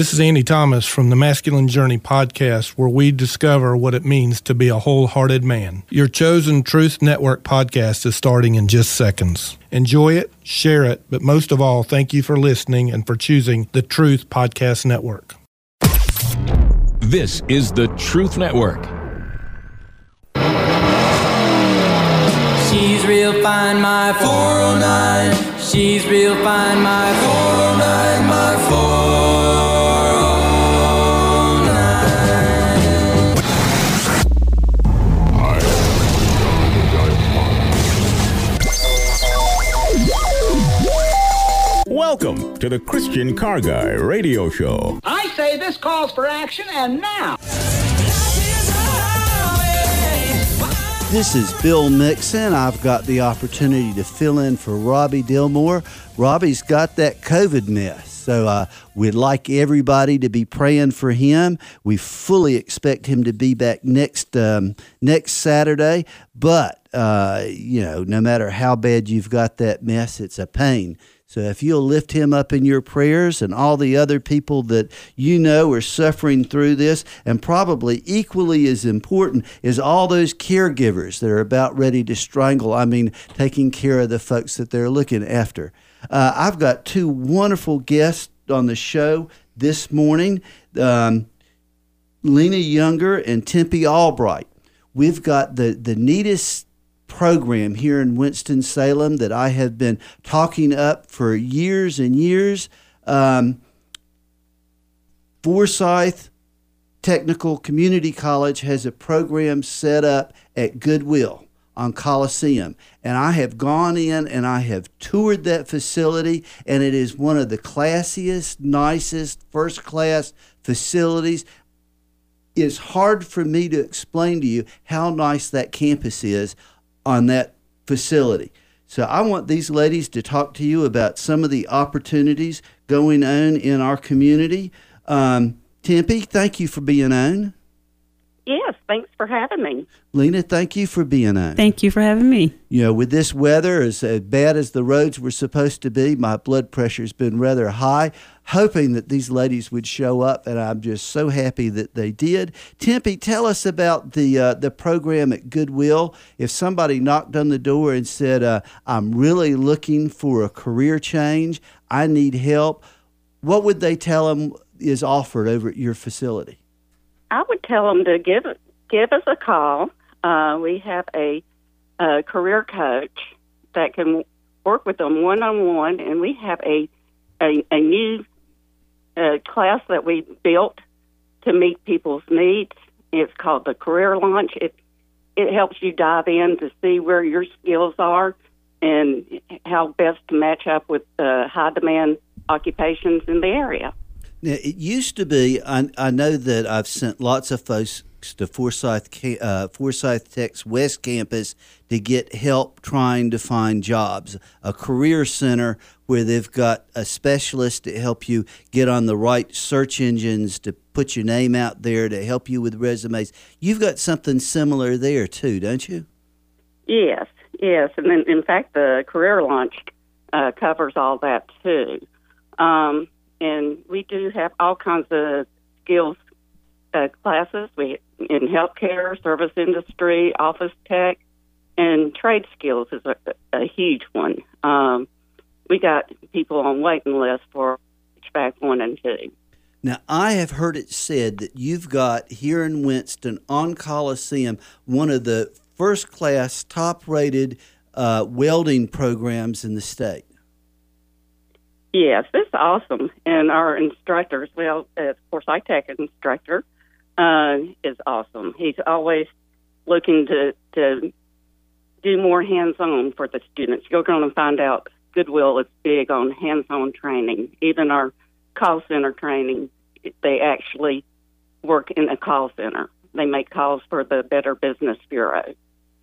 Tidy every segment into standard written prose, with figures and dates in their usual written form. This is Andy Thomas from the Masculine Journey Podcast, where we discover what it means to be a wholehearted man. Your chosen Truth Network podcast is starting in just seconds. Enjoy it, share it, but most of all, thank you for listening and for choosing the Truth Podcast Network. This is the Truth Network. She's real fine, my 409. She's real fine, my 409, my 409. Welcome to the Christian Car Guy Radio Show. I say this calls for action, and now. This is Bill Mixon. I've got the opportunity to fill in for Robbie Dillmore. Robbie's got that COVID mess, so we'd like everybody to be praying for him. We fully expect him to be back next Saturday, but, no matter how bad you've got that mess, it's a pain. So if you'll lift him up in your prayers and all the other people that you know are suffering through this, and probably equally as important is all those caregivers that are about ready to strangle, taking care of the folks that they're looking after. I've got two wonderful guests on the show this morning, Lena Younger and Tempie Albright. We've got the neatest program here in Winston-Salem that I have been talking up for years and years. Forsyth Technical Community College has a program set up at Goodwill on Coliseum, and I have gone in and I have toured that facility, and it is one of the classiest, nicest, first-class facilities. It's hard for me to explain to you how nice that campus is on that facility. So I want these ladies to talk to you about some of the opportunities going on in our community. Tempie, thank you for being on. Yes, thanks for having me. Lena, thank you for being on. Thank you for having me. With this weather, as bad as the roads were supposed to be, my blood pressure's been rather high, hoping that these ladies would show up, and I'm just so happy that they did. Tempie, tell us about the program at Goodwill. If somebody knocked on the door and said, I'm really looking for a career change, I need help, what would they tell them is offered over at your facility? I would tell them to give us a call. We have a career coach that can work with them one-on-one, and we have a new class that we built to meet people's needs. It's called the Career Launch. It helps you dive in to see where your skills are and how best to match up with high-demand occupations in the area. Now, it used to be, I know that I've sent lots of folks to Forsyth Tech's West Campus to get help trying to find jobs, a career center where they've got a specialist to help you get on the right search engines, to put your name out there, to help you with resumes. You've got something similar there too, don't you? Yes. And then, in fact, the Career Launch covers all that too. And we do have all kinds of skills classes. We in healthcare, service industry, office tech, and trade skills is a huge one. We got people on waiting lists for HVAC 1 and 2. Now, I have heard it said that you've got here in Winston on Coliseum one of the first-class, top-rated welding programs in the state. Yes, this is awesome. And our instructors, Forsyth Tech instructor, is awesome. He's always looking to do more hands-on for the students. You're going to find out Goodwill is big on hands-on training. Even our call center training, they actually work in a call center. They make calls for the Better Business Bureau.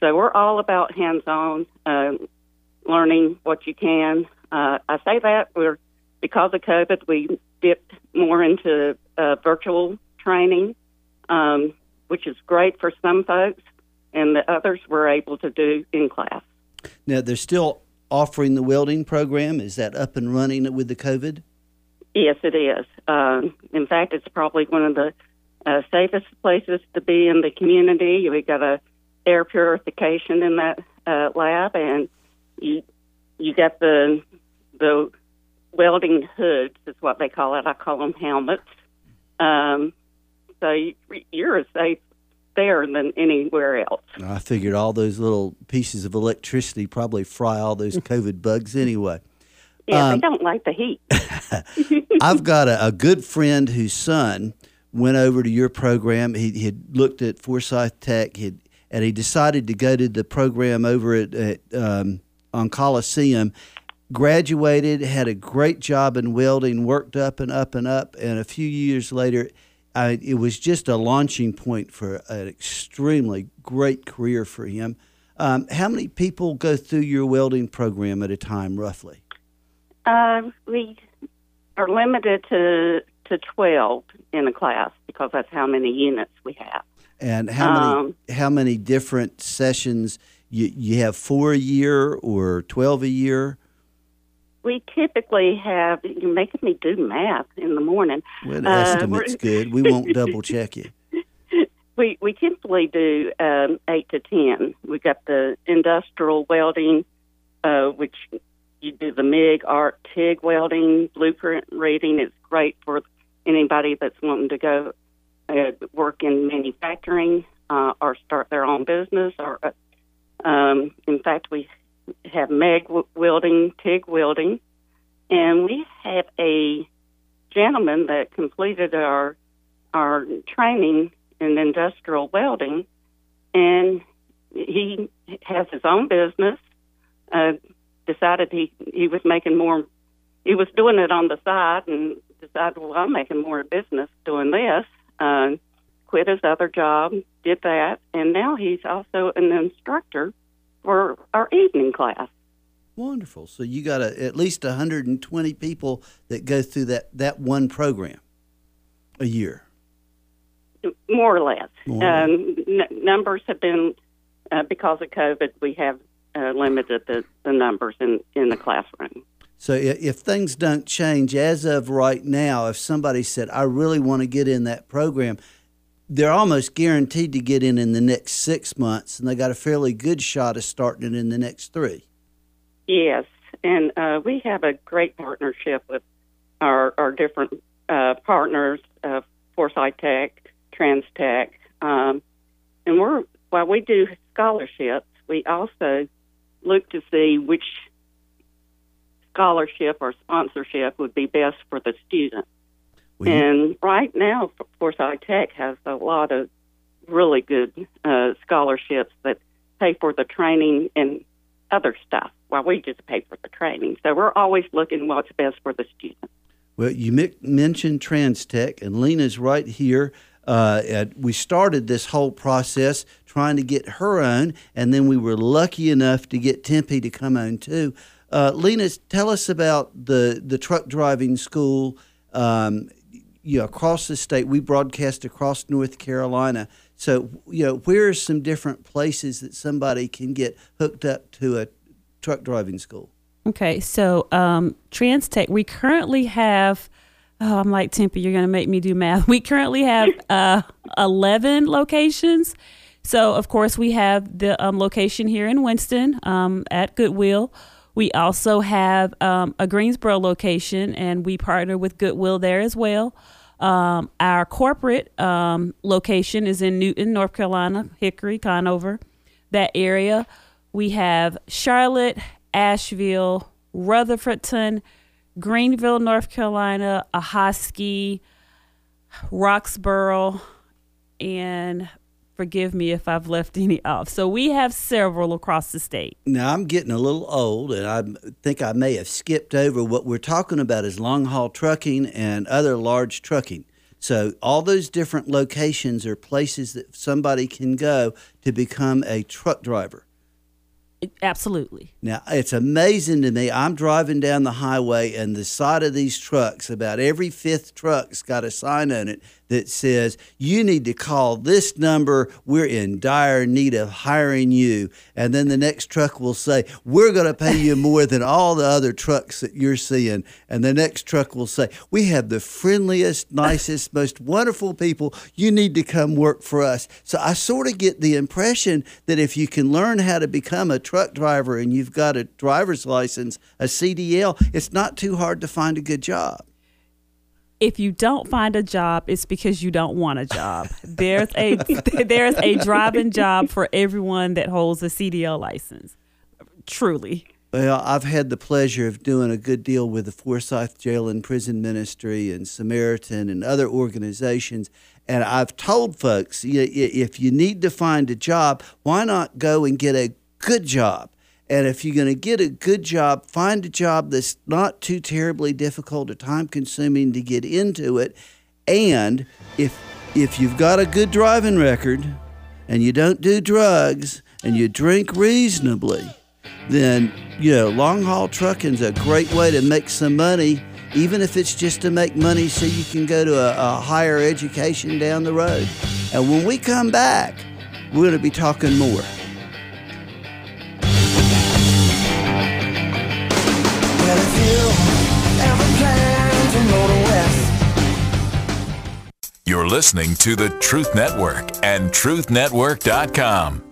So we're all about hands-on, learning what you can. I say that because of COVID, we dipped more into virtual training, which is great for some folks, and the others were able to do in class. Now, they're still offering the welding program. Is that up and running with the COVID? Yes, it is. In fact, it's probably one of the safest places to be in the community. We've got a air purification in that lab, and you got the welding hoods is what they call it. I call them helmets. So you're as safe there than anywhere else. I figured all those little pieces of electricity probably fry all those COVID bugs anyway. Yeah, they don't like the heat. I've got a good friend whose son went over to your program. He had looked at Forsyth Tech, and he decided to go to the program over on Coliseum. Graduated, had a great job in welding, worked up and up and up, and a few years later, it was just a launching point for an extremely great career for him. How many people go through your welding program at a time, roughly? We are limited to 12 in a class because that's how many units we have. And how many different sessions you have? 4 a year or 12 a year? We typically have, you're making me do math in the morning. Well, the estimate's good. We won't double check you. We typically do 8 to 10. We've got the industrial welding, which you do the MIG, ARC, TIG welding, blueprint reading. It's great for anybody that's wanting to go work in manufacturing or start their own business. Or in fact, we have MIG welding, TIG welding, and we have a gentleman that completed our training in industrial welding, and he has his own business. Decided he was making more, he was doing it on the side, and decided, well, I'm making more business doing this. Quit his other job, did that, and now he's also an instructor for our evening class. Wonderful. So you got at least 120 people that go through that one program a year. More or less. Numbers have been, because of COVID, we have limited the numbers in the classroom. So if things don't change as of right now, if somebody said, I really want to get in that program, they're almost guaranteed to get in the next 6 months, and they got a fairly good shot of starting it in the next 3. Yes, and we have a great partnership with our different partners, Forsyth Tech, TransTech, and while we do scholarships, we also look to see which scholarship or sponsorship would be best for the student. And right now, Forsyth Tech has a lot of really good scholarships that pay for the training and other stuff, while we just pay for the training. So we're always looking what's best for the student. Well, you mentioned TransTech, and Lena's right here. We started this whole process trying to get her own, and then we were lucky enough to get Tempie to come on too. Lena, tell us about the truck driving school. Across the state, we broadcast across North Carolina. So, where are some different places that somebody can get hooked up to a truck driving school? Okay, so TransTech, we currently have, I'm like, Tempie, you're going to make me do math. We currently have 11 locations. So, of course, we have the location here in Winston at Goodwill. We also have a Greensboro location, and we partner with Goodwill there as well. Our corporate location is in Newton, North Carolina, Hickory, Conover, that area. We have Charlotte, Asheville, Rutherfordton, Greenville, North Carolina, Ahoskie, Roxborough, and forgive me if I've left any off. So we have several across the state. Now, I'm getting a little old, and I think I may have skipped over what we're talking about is long-haul trucking and other large trucking. So all those different locations are places that somebody can go to become a truck driver. Absolutely. Now, it's amazing to me. I'm driving down the highway, and the side of these trucks, about every 5th truck's got a sign on it that says, you need to call this number. We're in dire need of hiring you. And then the next truck will say, we're going to pay you more than all the other trucks that you're seeing. And the next truck will say, we have the friendliest, nicest, most wonderful people. You need to come work for us. So I sort of get the impression that if you can learn how to become a truck driver and you've got a driver's license, a CDL, it's not too hard to find a good job. If you don't find a job, it's because you don't want a job. There's a driving job for everyone that holds a CDL license, truly. Well, I've had the pleasure of doing a good deal with the Forsyth Jail and Prison Ministry and Samaritan and other organizations. And I've told folks, if you need to find a job, why not go and get a good job? And if you're going to get a good job, find a job that's not too terribly difficult or time-consuming to get into it. And if you've got a good driving record and you don't do drugs and you drink reasonably, then, long-haul trucking's a great way to make some money, even if it's just to make money so you can go to a higher education down the road. And when we come back, we're going to be talking more. You're listening to the Truth Network and truthnetwork.com.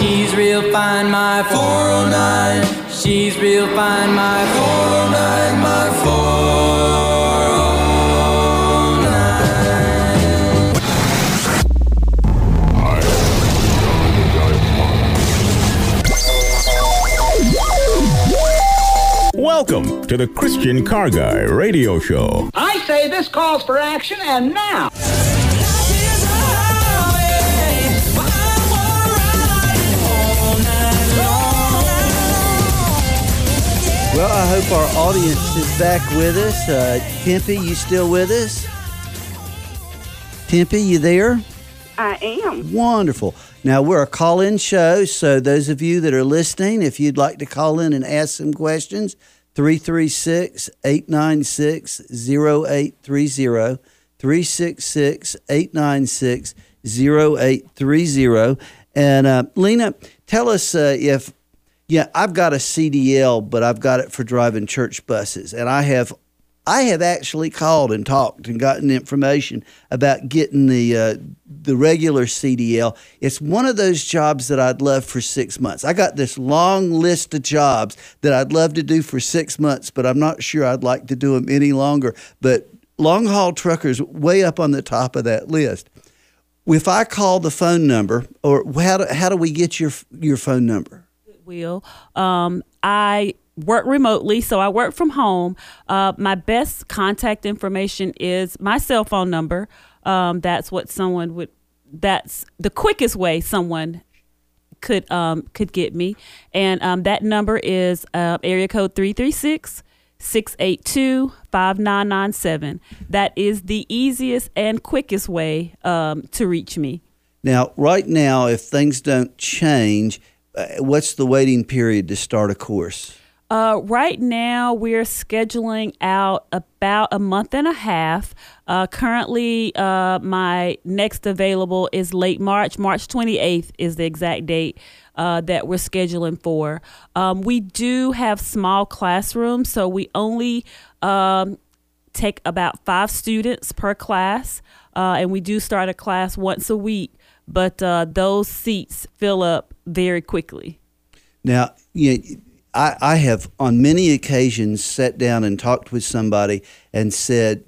She's real fine, my 409. She's real fine, my 409, my 409. Welcome to the Christian Car Guy Radio Show. I say this calls for action, and now... Well, I hope our audience is back with us. Tempie, you still with us? Tempie, you there? I am. Wonderful. Now, we're a call-in show, so those of you that are listening, if you'd like to call in and ask some questions, 336-896-0830, 366-896-0830. And Lena, tell us if... Yeah, I've got a CDL, but I've got it for driving church buses. And I have actually called and talked and gotten information about getting the regular CDL. It's one of those jobs that I'd love for 6 months. I got this long list of jobs that I'd love to do for 6 months, but I'm not sure I'd like to do them any longer. But long-haul truckers way up on the top of that list. If I call the phone number, or how do we get your phone number? Will. I work remotely, so I work from home. My best contact information is my cell phone number. That's the quickest way someone could get me. And that number is area code 336-682-5997. That is the easiest and quickest way to reach me. Now, right now, if things don't change, what's the waiting period to start a course? Right now, we're scheduling out about a month and a half. Currently, my next available is late March. March 28th is the exact date that we're scheduling for. We do have small classrooms, so we only take about 5 students per class, and we do start a class once a week. But those seats fill up very quickly. Now, I have on many occasions sat down and talked with somebody and said,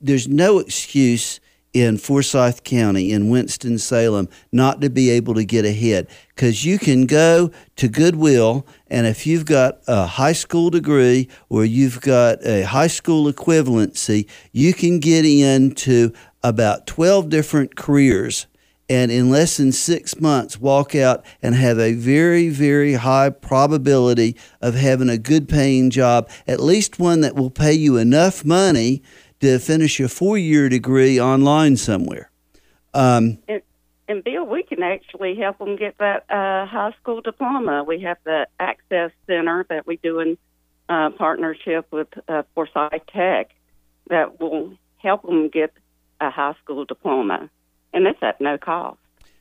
there's no excuse in Forsyth County, in Winston-Salem, not to be able to get ahead. Because you can go to Goodwill, and if you've got a high school degree or you've got a high school equivalency, you can get into about 12 different careers and in less than 6 months walk out and have a very, very high probability of having a good paying job, at least one that will pay you enough money to finish a 4-year degree online somewhere. And Bill, we can actually help them get that high school diploma. We have the Access Center that we do in partnership with Forsyth Tech. that will help them get a high school diploma, and it's at no cost.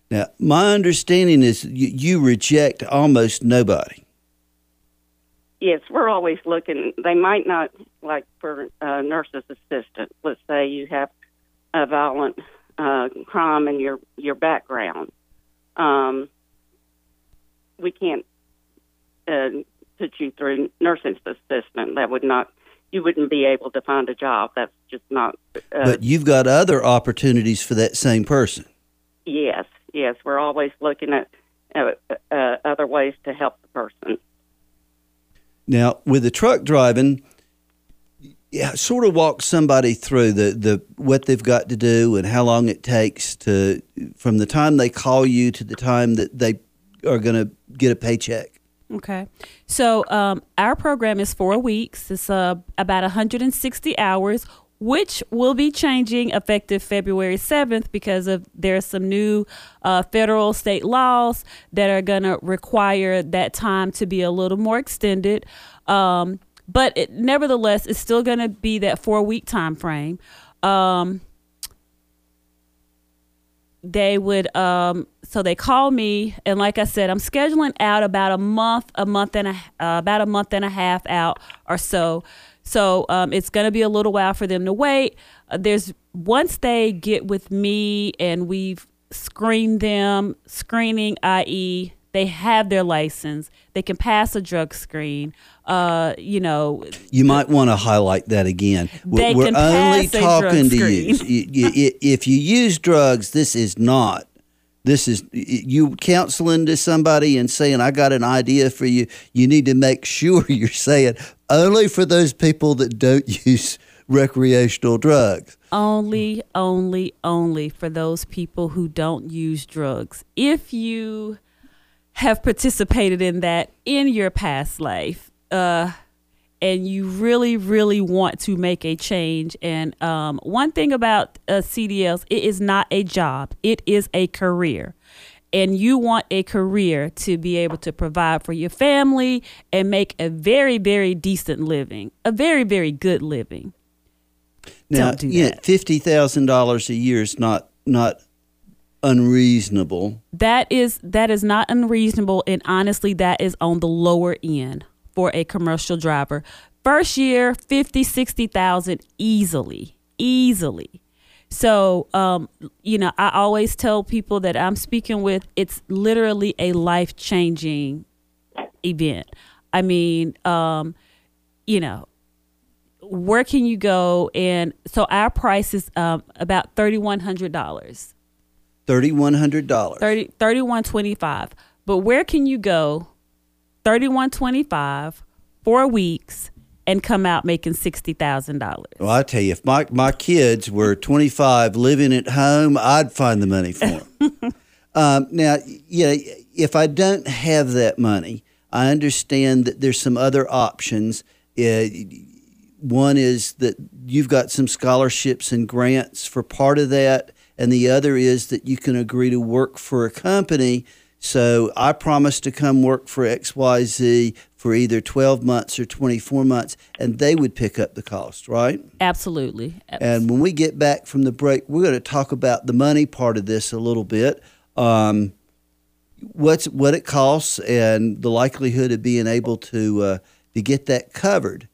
Now, my understanding is you reject almost nobody. Yes, we're always looking. They might not, like for a nurse's assistant, let's say you have a violent crime in your background. We can't put you through nursing assistant. That would not, you wouldn't be able to find a job. That's just not. But you've got other opportunities for that same person. Yes, yes. We're always looking at other ways to help the person. Now, with the truck driving, sort of walk somebody through the what they've got to do and how long it takes to from the time they call you to the time that they are going to get a paycheck. Okay. So our program is 4 weeks. It's about 160 hours, which will be changing effective February 7th because of there's some new federal state laws that are going to require that time to be a little more extended. But nevertheless, it's still going to be that 4 week time frame. They would, so they call me, and like I said, I'm scheduling out about a month and a half out or so. So it's going to be a little while for them to wait. Once they get with me and we've screened them, screening, i.e., they have their license. They can pass a drug screen. You might want to highlight that again. We're only talking to you. If you use drugs, this is not. This is you counseling to somebody and saying, "I got an idea for you." You need to make sure you're saying only for those people that don't use recreational drugs. Only for those people who don't use drugs. If you have participated in that in your past life, and you really, really want to make a change. And one thing about CDLs, it is not a job. It is a career. And you want a career to be able to provide for your family and make a very, very decent living, a very, very good living. Now, $50,000 a year is not unreasonable. That is not unreasonable, and honestly, that is on the lower end for a commercial driver. First year, $50,000-$60,000 easily. So, I always tell people that I'm speaking with, it's literally a life-changing event. I mean, where can you go? And so our price is about $3,100. $3,100. $3,125. But where can you go $3,125, 4 weeks, and come out making $60,000? Well, I tell you, if my kids were 25 living at home, I'd find the money for them. If I don't have that money, I understand that there's some other options. One is that you've got some scholarships and grants for part of that. And the other is that you can agree to work for a company. So I promise to come work for XYZ for either 12 months or 24 months, and they would pick up the cost, right? Absolutely. And when we get back from the break, we're going to talk about the money part of this a little bit, what it costs and the likelihood of being able to get that covered.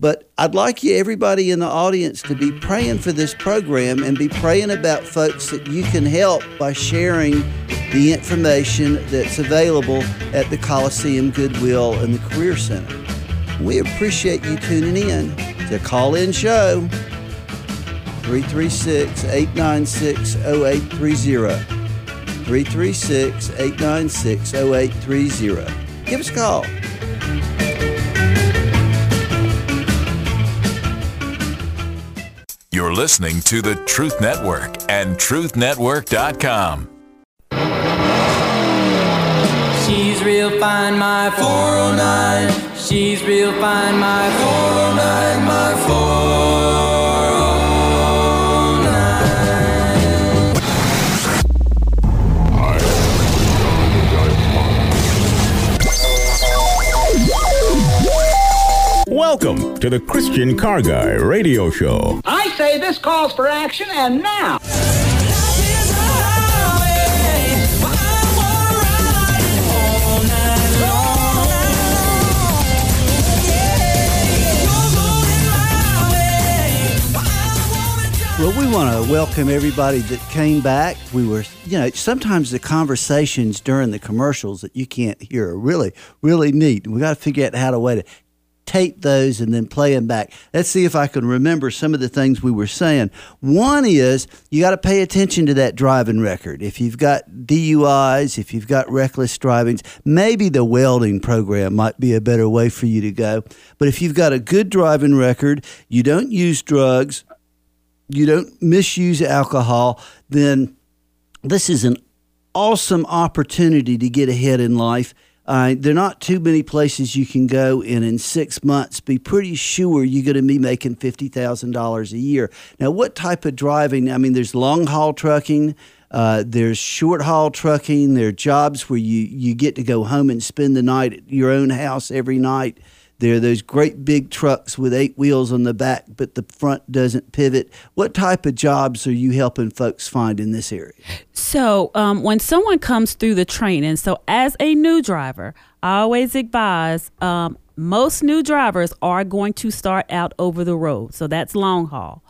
But I'd like everybody in the audience to be praying for this program and be praying about folks that you can help by sharing the information that's available at the Coliseum, Goodwill, and the Career Center. We appreciate you tuning in to Call-In Show, 336-896-0830, 336-896-0830. Give us a call. You're listening to the Truth Network and truthnetwork.com. She's real fine, my 409. She's real fine, my 409, my 409. Welcome to the Christian Car Guy Radio Show. I say this calls for action, and now. Well, we want to welcome everybody that came back. We were, you know, sometimes the conversations during the commercials that you can't hear are really, really neat. We got to figure out how to way to tape those and then play them back. Let's see if I can remember some of the things we were saying. One is you got to pay attention to that driving record. If you've got DUIs, if you've got reckless drivings, maybe the welding program might be a better way for you to go. But if you've got a good driving record, you don't use drugs, you don't misuse alcohol, then this is an awesome opportunity to get ahead in life. There are not too many places you can go, and in 6 months, be pretty sure you're going to be making $50,000 a year. Now, what type of driving? I mean, there's long-haul trucking. There's short-haul trucking. There are jobs where you get to go home and spend the night at your own house every night. There are those great big trucks with 8 wheels on the back, but the front doesn't pivot. What type of jobs are you helping folks find in this area? So when someone comes through the training, so as a new driver, I always advise most new drivers are going to start out over the road. So that's long haul.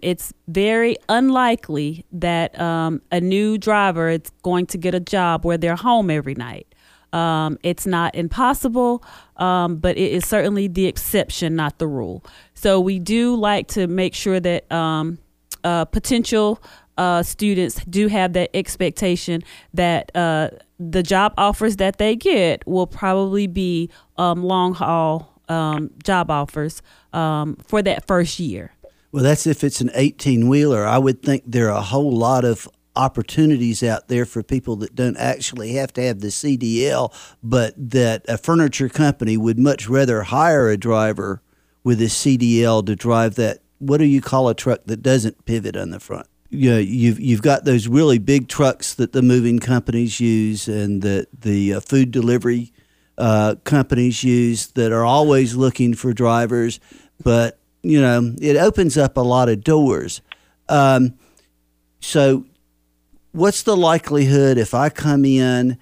It's very unlikely that a new driver is going to get a job where they're home every night. It's not impossible, but it is certainly the exception, not the rule. So we do like to make sure that potential students do have that expectation that the job offers that they get will probably be long-haul job offers for that first year. Well, that's if it's an 18-wheeler. I would think there are a whole lot of opportunities out there for people that don't actually have to have the CDL, but that a furniture company would much rather hire a driver with a CDL to drive that, what do you call a truck that doesn't pivot on the front? You know, you've got those really big trucks that the moving companies use and that the food delivery companies use that are always looking for drivers, but, you know, it opens up a lot of doors. So what's the likelihood if I come in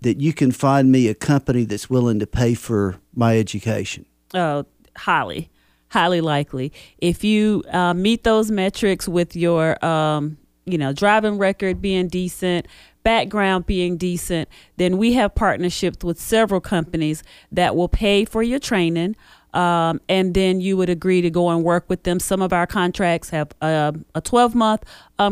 that you can find me a company that's willing to pay for my education? Oh, highly, highly likely. If you meet those metrics with your, driving record being decent, background being decent, then we have partnerships with several companies that will pay for your training. And then you would agree to go and work with them. Some of our contracts have a 12-month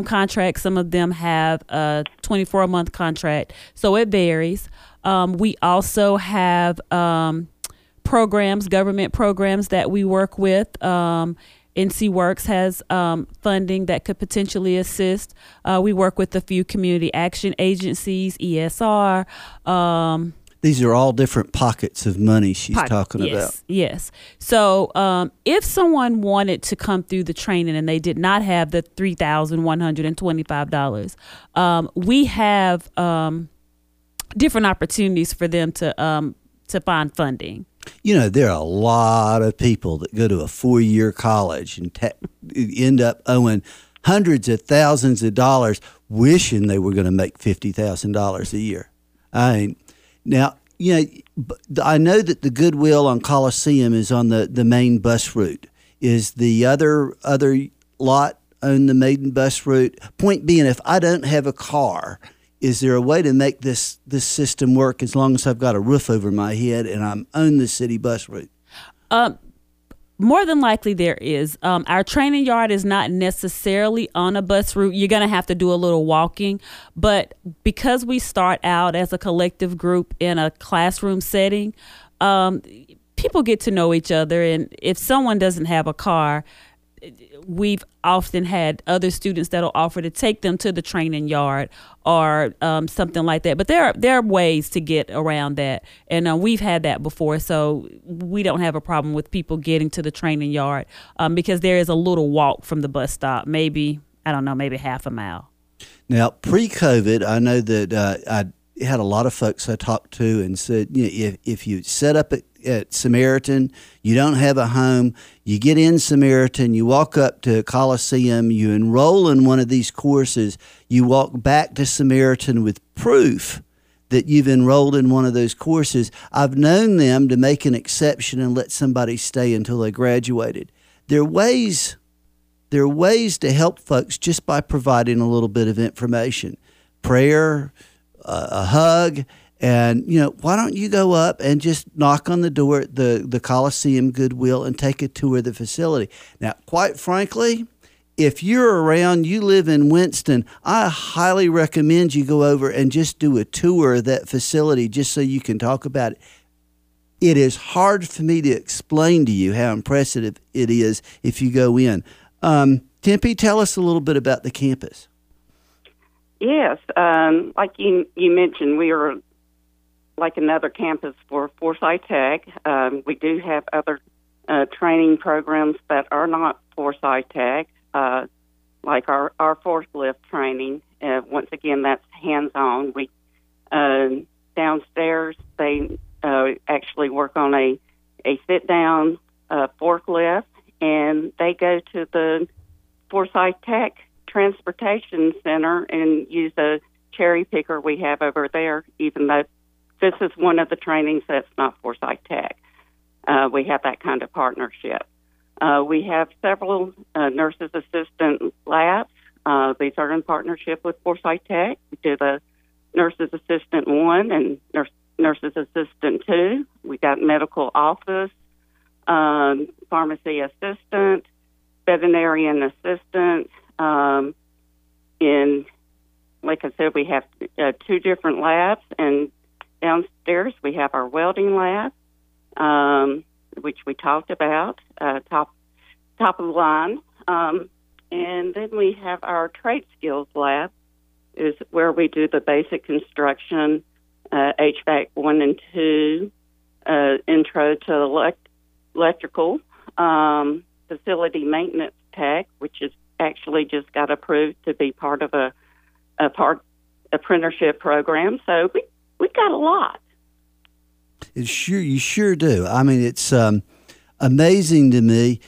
contract. Some of them have a 24-month contract. So it varies. We also have programs, government programs that we work with. NC Works has funding that could potentially assist. We work with a few community action agencies, ESR, these are all different pockets of money she's talking about. Yes. So if someone wanted to come through the training and they did not have the $3,125, we have different opportunities for them to find funding. You know, there are a lot of people that go to a 4-year college and end up owing hundreds of thousands of dollars wishing they were going to make $50,000 a year. I mean, now, you know, I know that the Goodwill on Coliseum is on the main bus route. Is the other lot on the main bus route? Point being, if I don't have a car, is there a way to make this system work as long as I've got a roof over my head and I'm on the city bus route? More than likely there is. Our training yard is not necessarily on a bus route. You're going to have to do a little walking. But because we start out as a collective group in a classroom setting, people get to know each other. And if someone doesn't have a car, we've often had other students that'll offer to take them to the training yard or something like that. But there are ways to get around that, and we've had that before, so we don't have a problem with people getting to the training yard because there is a little walk from the bus stop, maybe half a mile. Now, pre-COVID, I know that I had a lot of folks I talked to and said, you know, if you set up at Samaritan, you don't have a home, you get in Samaritan, you walk up to Coliseum, you enroll in one of these courses, you walk back to Samaritan with proof that you've enrolled in one of those courses. I've known them to make an exception and let somebody stay until they graduated. There are ways to help folks just by providing a little bit of information, prayer, a hug, and, you know, why don't you go up and just knock on the door at the Coliseum Goodwill and take a tour of the facility? Now, quite frankly, if you're around, you live in Winston, I highly recommend you go over and just do a tour of that facility just so you can talk about it. It is hard for me to explain to you how impressive it is if you go in. Tempie, tell us a little bit about the campus. Yes, like you mentioned, we are like another campus for Forsyth Tech. We do have other training programs that are not Forsyth Tech, like our forklift training. Once again, that's hands-on. We downstairs, they actually work on a sit-down forklift, and they go to the Forsyth Tech Transportation Center and use a cherry picker we have over there, even though this is one of the trainings that's not Forsyth Tech. We have that kind of partnership. We have several nurses assistant labs. These are in partnership with Forsyth Tech. We do the nurses assistant 1 and nurses assistant 2. We got medical office, pharmacy assistant, veterinarian assistant. And like I said, we have 2 different labs, and downstairs we have our welding lab, which we talked about, top of the line. And then we have our trade skills lab, is where we do the basic construction, HVAC 1 and 2, intro to electrical, facility maintenance tech, which is actually just got approved to be part of a apprenticeship program. So we got a lot. You sure do. I mean, it's amazing to me.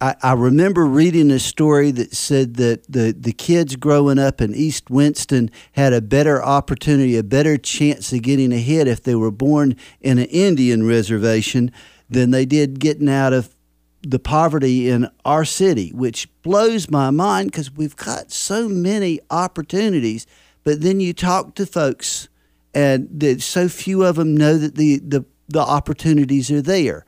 I remember reading a story that said that the kids growing up in East Winston had a better opportunity, a better chance of getting ahead if they were born in an Indian reservation than they did getting out of the poverty in our city, which blows my mind because we've got so many opportunities. But then you talk to folks, and so few of them know that the opportunities are there.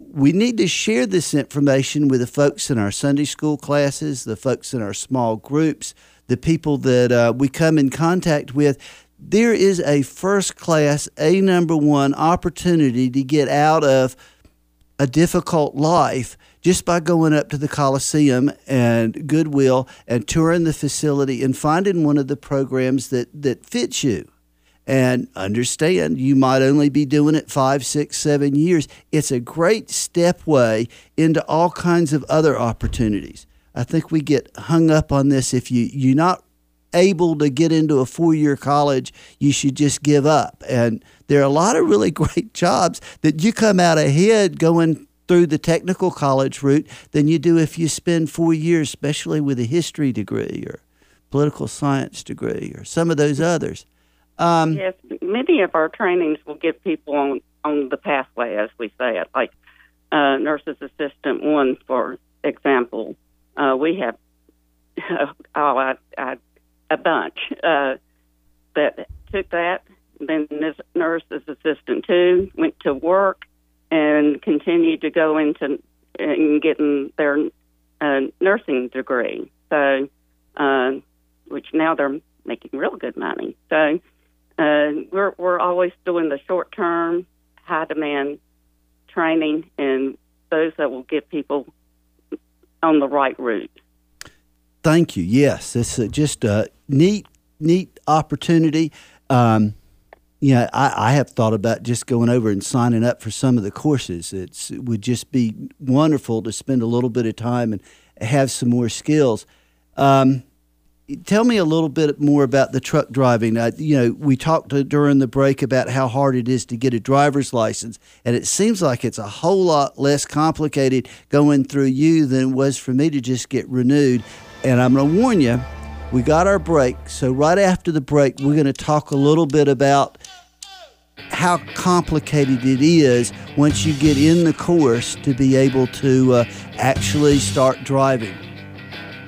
We need to share this information with the folks in our Sunday school classes, the folks in our small groups, the people that we come in contact with. There is a first-class, a number one opportunity to get out of a difficult life just by going up to the Coliseum and Goodwill and touring the facility and finding one of the programs that fits you. And understand, you might only be doing it 5, 6, 7 years. It's a great stepway into all kinds of other opportunities. I think we get hung up on this. If you're not able to get into a 4-year college, you should just give up. And there are a lot of really great jobs that you come out ahead going through the technical college route than you do if you spend 4 years, especially with a history degree or political science degree or some of those others. Yes, many of our trainings will get people on the pathway, as we say it, like Nurses Assistant 1, for example. We have a bunch that took that, then this Nurses Assistant 2 went to work and continued to go into and getting their nursing degree, so which now they're making real good money. So we're always doing the short-term, high-demand training and those that will get people on the right route. Thank you. Yes, it's just a neat opportunity. I have thought about just going over and signing up for some of the courses. It would just be wonderful to spend a little bit of time and have some more skills. Tell me a little bit more about the truck driving. We talked during the break about how hard it is to get a driver's license, and it seems like it's a whole lot less complicated going through you than it was for me to just get renewed. And I'm going to warn you, we got our break. So right after the break, we're going to talk a little bit about how complicated it is once you get in the course to be able to actually start driving.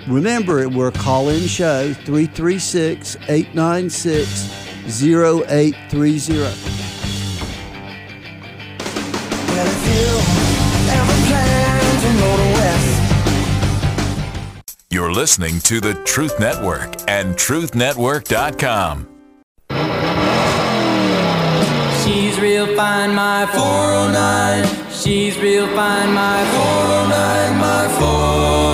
Remember, we're a call-in show, 336-896-0830. Well, if you ever plan to go to West. You're listening to the Truth Network and truthnetwork.com. She's real fine, my 409. She's real fine, my 409, my 409.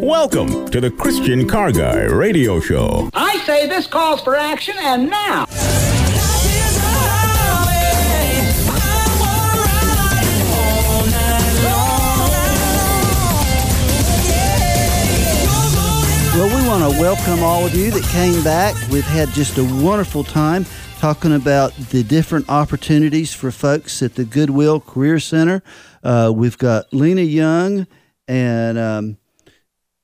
Welcome to the Christian Car Guy Radio Show. I say this calls for action, and now. Well, we want to welcome all of you that came back. We've had just a wonderful time talking about the different opportunities for folks at the Goodwill Career Center. We've got Lena Young and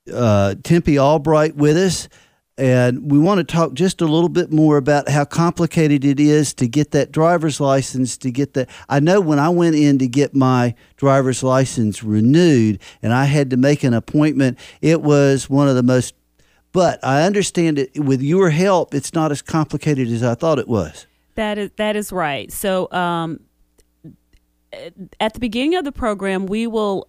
Tempie Albright with us, and we want to talk just a little bit more about how complicated it is to get that driver's license, to get that. I know when I went in to get my driver's license renewed and I had to make an appointment, it was one of the most, but I understand it with your help, it's not as complicated as I thought it was. That is right. So, at the beginning of the program, we will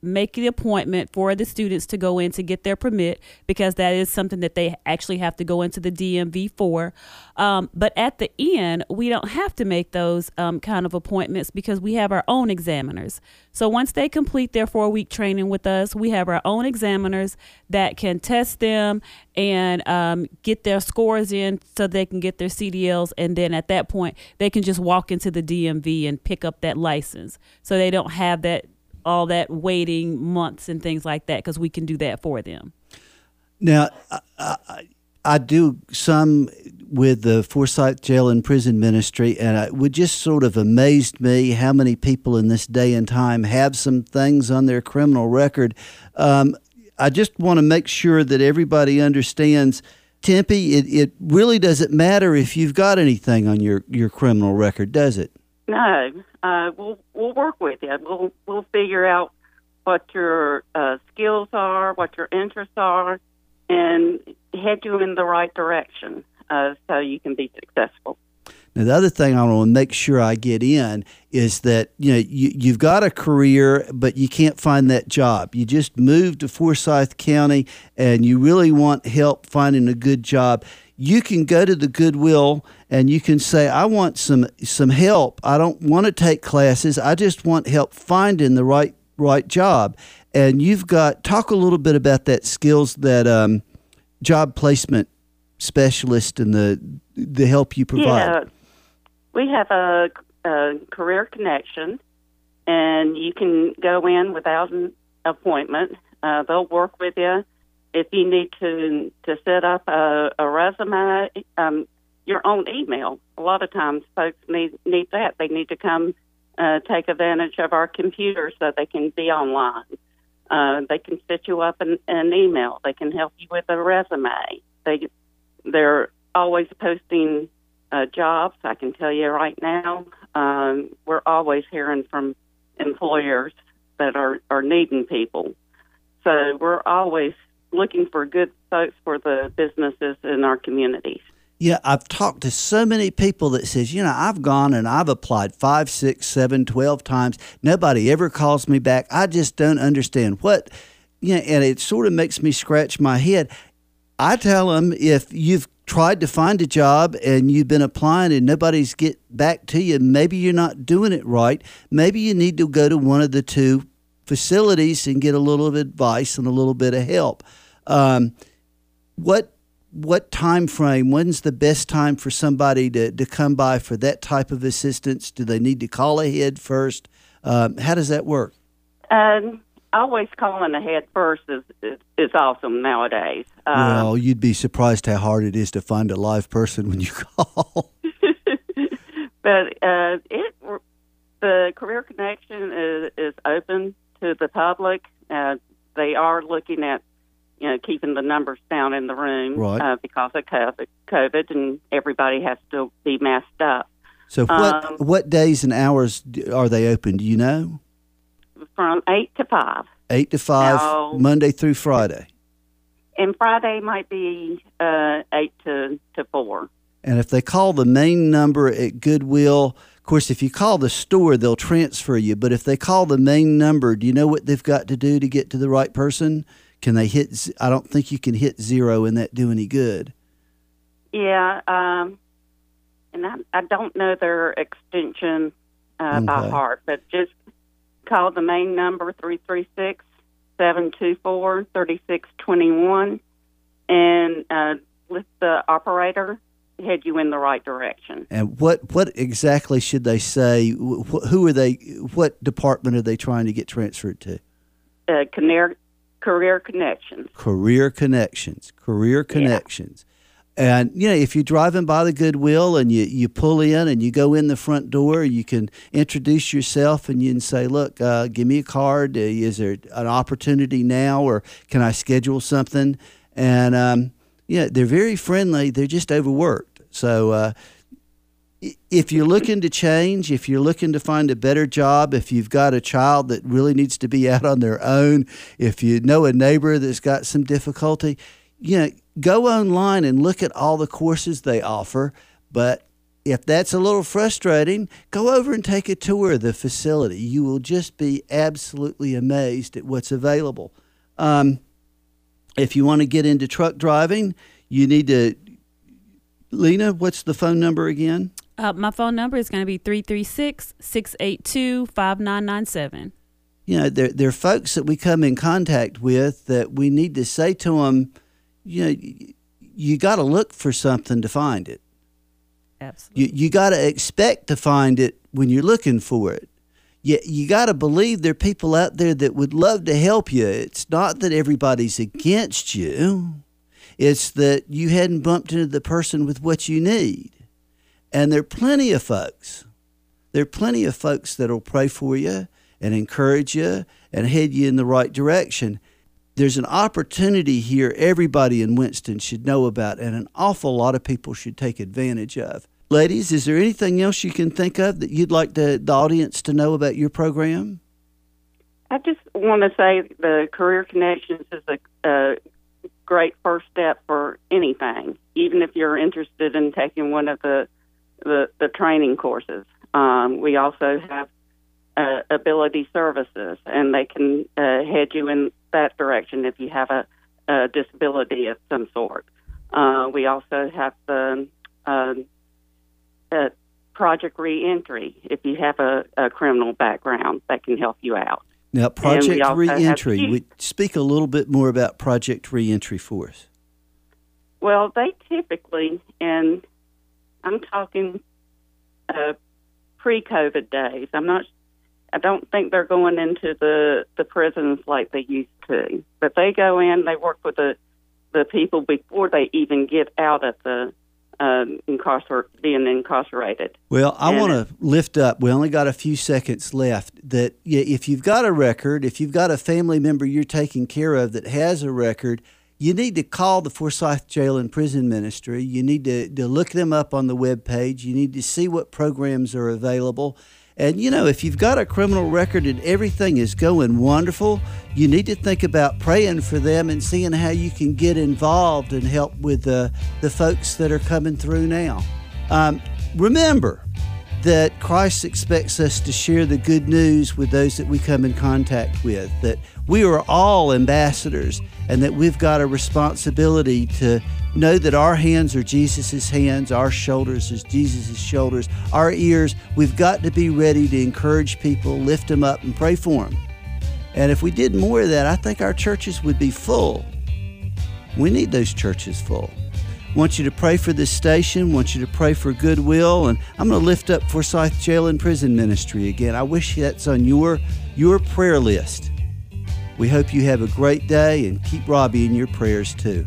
make the appointment for the students to go in to get their permit, because that is something that they actually have to go into the DMV for. But at the end, we don't have to make those kind of appointments because we have our own examiners. So once they complete their 4-week training with us, we have our own examiners that can test them and get their scores in so they can get their CDLs. And then at that point, they can just walk into the DMV and pick up that license. So they don't have that all that waiting months and things like that, because we can do that for them. Now, I do some with the Forsyth Jail and Prison Ministry, and it would just sort of amazed me how many people in this day and time have some things on their criminal record. I just want to make sure that everybody understands, Tempie, it really doesn't matter if you've got anything on your criminal record, does it? No, we'll work with you. We'll figure out what your skills are, what your interests are, and head you in the right direction so you can be successful. Now, the other thing I want to make sure I get in is that you've got a career, but you can't find that job. You just moved to Forsyth County, and you really want help finding a good job. You can go to the Goodwill and you can say, I want some help. I don't want to take classes. I just want help finding the right job. And you've got, talk a little bit about that skills, that job placement specialist and the help you provide. Yeah, we have a career connection, and you can go in without an appointment. They'll work with you. If you need to set up a resume, your own email. A lot of times folks need that. They need to come take advantage of our computer so they can be online. They can set you up an email. They can help you with a resume. They're always posting jobs. I can tell you right now, we're always hearing from employers that are needing people. So we're always looking for good folks for the businesses in our communities. Yeah, I've talked to so many people that says, I've gone and I've applied 5, 6, 7, 12 times. Nobody ever calls me back. I just don't understand what, and it sort of makes me scratch my head. I tell them, if you've tried to find a job and you've been applying and nobody's get back to you, maybe you're not doing it right. Maybe you need to go to one of the two facilities and get a little bit of advice and a little bit of help. What what time frame, when's the best time for somebody to come by for that type of assistance? Do they need to call ahead first? How does that work? Always calling ahead first is awesome nowadays. Well, you'd be surprised how hard it is to find a live person when you call. But the Career Connection is open to the public. They are looking at, you know, keeping the numbers down in the room, right, because of COVID, and everybody has to be masked up. So what days and hours are they open? Do you know? From 8 to 5. 8 to 5, so, Monday through Friday. And Friday might be 8 to 4. And if they call the main number at Goodwill, of course, if you call the store, they'll transfer you. But if they call the main number, do you know what they've got to do to get to the right person? Can they hit? I don't think you can hit zero and that do any good. Yeah, and I don't know their extension by heart, but just call the main number 336-724-3621 and let the operator head you in the right direction. And what exactly should they say? Who are they? What department are they trying to get transferred to? Career Connections. Career Connections. Career Connections. Yeah. And, you know, if you're driving by the Goodwill and you pull in and you go in the front door, you can introduce yourself and you can say, look, give me a card. Is there an opportunity now, or can I schedule something? And, yeah, they're very friendly. They're just overworked. So if you're looking to change, if you're looking to find a better job, if you've got a child that really needs to be out on their own, if you know a neighbor that's got some difficulty, you know, go online and look at all the courses they offer. But if that's a little frustrating, go over and take a tour of the facility. You will just be absolutely amazed at what's available. If you want to get into truck driving, you need to – Lena, what's the phone number again? My phone number is going to be 336-682-5997. You know, there are folks that we come in contact with that we need to say to them, you know, you got to look for something to find it. Absolutely. You got to expect to find it when you're looking for it. You got to believe there are people out there that would love to help you. It's not that everybody's against you. It's that you hadn't bumped into the person with what you need. And there are plenty of folks. There are plenty of folks that will pray for you and encourage you and head you in the right direction. There's an opportunity here everybody in Winston should know about, and an awful lot of people should take advantage of. Ladies, is there anything else you can think of that you'd like the audience to know about your program? I just want to say the Career Connections is a great first step for anything, even if you're interested in taking one of the training courses. We also have Ability Services, and they can head you in that direction if you have a disability of some sort. We also have the Project Reentry. If you have a criminal background, that can help you out. Now, Project Reentry, we speak a little bit more about Project Reentry for us. Well, they typically, and I'm talking pre-COVID days. I don't think they're going into the prisons like they used to, but they go in, they work with the people before they even get out of the being incarcerated. Well, I want to lift up. We only got a few seconds left. That if you've got a record, if you've got a family member you're taking care of that has a record, you need to call the Forsyth Jail and Prison Ministry. You need to look them up on the webpage. You need to see what programs are available. And, you know, if you've got a criminal record and everything is going wonderful, you need to think about praying for them and seeing how you can get involved and help with the folks that are coming through now. Remember that Christ expects us to share the good news with those that we come in contact with, that we are all ambassadors and that we've got a responsibility to know that our hands are Jesus' hands, our shoulders is Jesus' shoulders, our ears, we've got to be ready to encourage people, lift them up, and pray for them. And if we did more of that, I think our churches would be full. We need those churches full. want you to pray for this station, want you to pray for Goodwill, and I'm going to lift up Forsyth Jail and Prison Ministry again. I wish that's on your prayer list. We hope you have a great day, and keep Robbie in your prayers too.